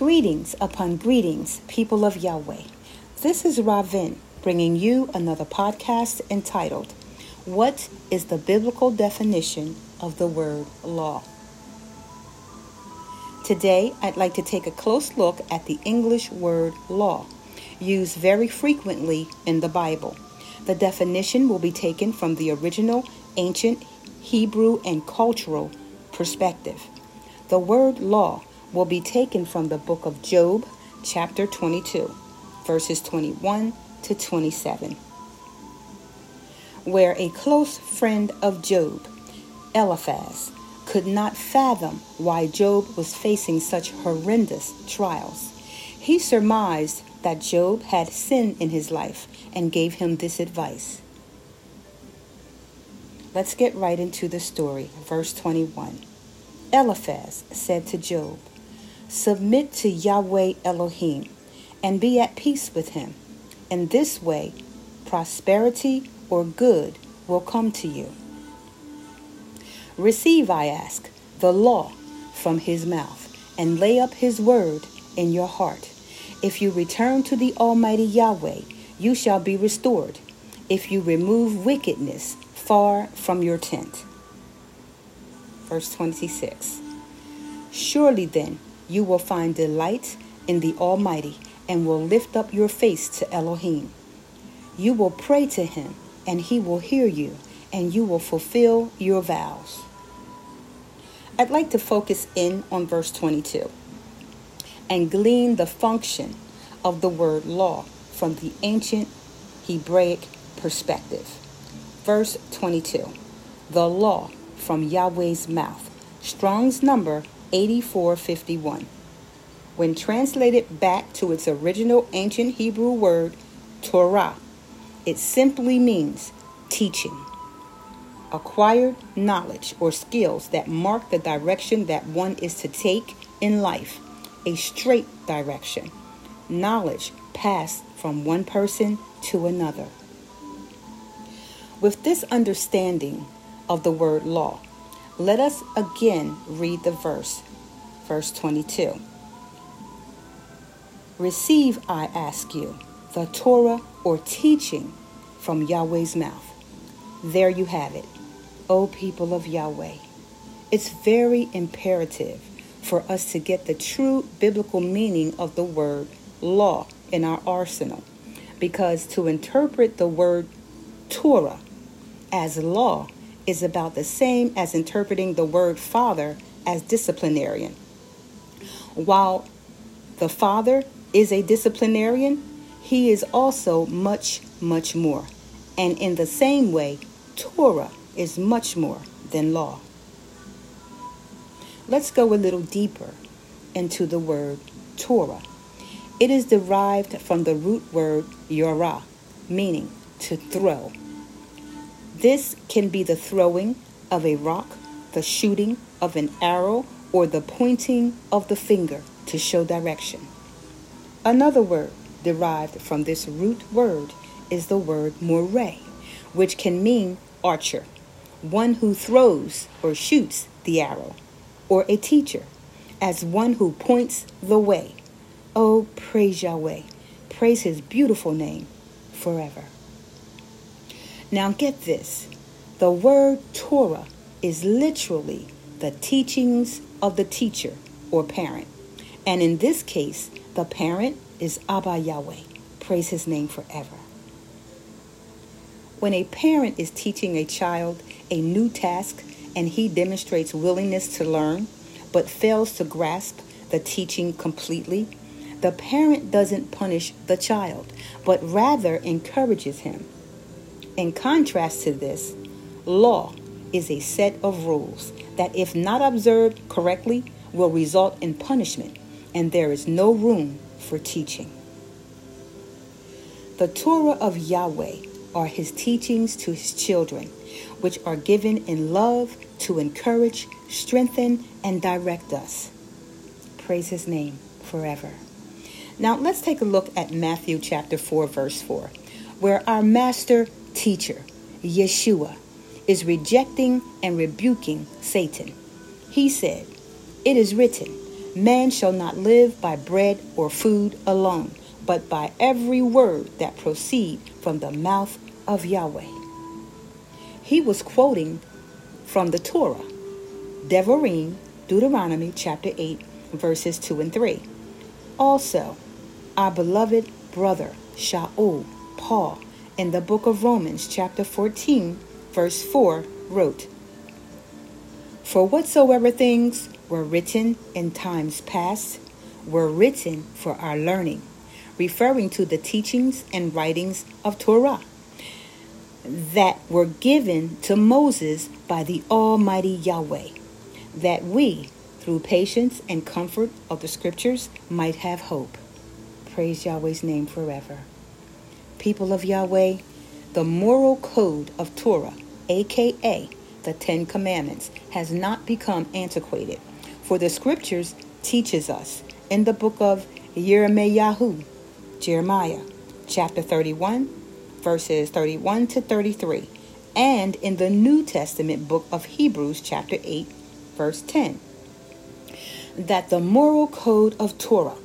Greetings upon greetings, people of Yahweh. This is Ravin, bringing you another podcast entitled, What is the Biblical Definition of the Word Law? Today, I'd like to take a close look at the English word law, used very frequently in the Bible. The definition will be taken from the original, ancient, Hebrew, and cultural perspective. The word law will be taken from the book of Job, chapter 22, verses 21 to 27, where a close friend of Job, Eliphaz, could not fathom why Job was facing such horrendous trials. He surmised that Job had sin in his life and gave him this advice. Let's get right into the story, verse 21. Eliphaz said to Job, "Submit to Yahweh Elohim and be at peace with him. In this way, prosperity or good will come to you. Receive, I ask, the law from his mouth and lay up his word in your heart. If you return to the Almighty Yahweh, you shall be restored, if you remove wickedness far from your tent." Verse 26. "Surely then you will find delight in the Almighty and will lift up your face to Elohim. You will pray to him and he will hear you and you will fulfill your vows." I'd like to focus in on verse 22 and glean the function of the word law from the ancient Hebraic perspective. Verse 22. The law from Yahweh's mouth, Strong's number 8451. When translated back to its original ancient Hebrew word, Torah, it simply means teaching. Acquired knowledge or skills that mark the direction that one is to take in life, a straight direction. Knowledge passed from one person to another. With this understanding of the word law, let us again read the verse, verse 22. "Receive, I ask you, the Torah or teaching from Yahweh's mouth." There you have it, O people of Yahweh. It's very imperative for us to get the true biblical meaning of the word law in our arsenal, because to interpret the word Torah as law is about the same as interpreting the word father as disciplinarian. While the father is a disciplinarian, he is also much, much more. And in the same way, Torah is much more than law. Let's go a little deeper into the word Torah. It is derived from the root word yorah, meaning to throw. This can be the throwing of a rock, the shooting of an arrow, or the pointing of the finger to show direction. Another word derived from this root word is the word mure, which can mean archer, one who throws or shoots the arrow, or a teacher, as one who points the way. Oh, praise Yahweh, praise his beautiful name forever. Now get this, the word Torah is literally the teachings of the teacher or parent. And in this case, the parent is Abba Yahweh. Praise his name forever. When a parent is teaching a child a new task and he demonstrates willingness to learn but fails to grasp the teaching completely, the parent doesn't punish the child, but rather encourages him. In contrast to this, law is a set of rules that, if not observed correctly, will result in punishment, and there is no room for teaching. The Torah of Yahweh are his teachings to his children, which are given in love to encourage, strengthen, and direct us. Praise his name forever. Now let's take a look at Matthew chapter 4, verse 4, where our master teacher, Yeshua, is rejecting and rebuking Satan. He said, "It is written, Man shall not live by bread or food alone, but by every word that proceed from the mouth of Yahweh. He was quoting from the Torah, Devarim, Deuteronomy chapter 8, verses 2 and 3. Also, our beloved brother Shaul, Paul, in the book of Romans chapter 14, verse 4, wrote, "For whatsoever things were written in times past were written for our learning," referring to the teachings and writings of Torah that were given to Moses by the Almighty Yahweh, that we, through patience and comfort of the scriptures, might have hope. Praise Yahweh's name forever. People of Yahweh, the moral code of Torah, aka the Ten Commandments, has not become antiquated, for the scriptures teaches us in the book of Jeremiah, chapter 31, verses 31 to 33, and in the New Testament book of Hebrews, chapter 8, verse 10, that the moral code of Torah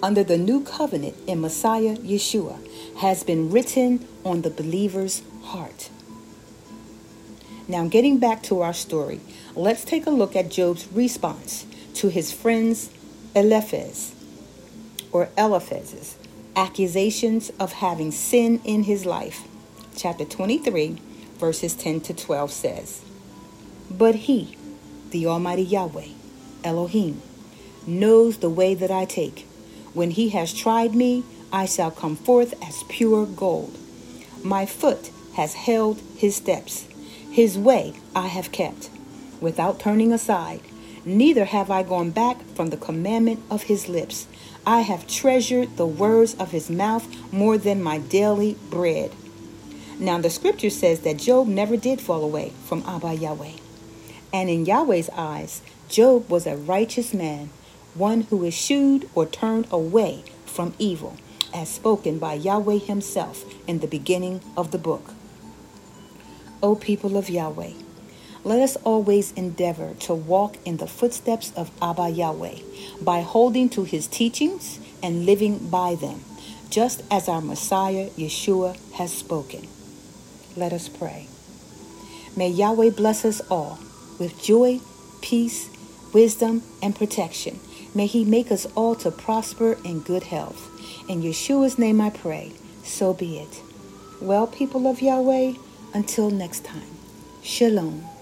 under the new covenant in Messiah Yeshua has been written on the believer's heart. Now, getting back to our story, let's take a look at Job's response to his friends Eliphaz's accusations of having sin in his life. Chapter 23, verses 10 to 12 says, "But he, the Almighty Yahweh, Elohim, knows the way that I take. When he has tried me, I shall come forth as pure gold. My foot has held his steps. His way I have kept, without turning aside. Neither have I gone back from the commandment of his lips. I have treasured the words of his mouth more than my daily bread." Now, the scripture says that Job never did fall away from Abba Yahweh. And in Yahweh's eyes, Job was a righteous man, one who eschewed or turned away from evil, as spoken by Yahweh himself in the beginning of the book. O people of Yahweh, let us always endeavor to walk in the footsteps of Abba Yahweh by holding to his teachings and living by them, just as our Messiah Yeshua has spoken. Let us pray. May Yahweh bless us all with joy, peace, wisdom, and protection. May he make us all to prosper in good health. In Yeshua's name I pray, so be it. Well, people of Yahweh, until next time, shalom.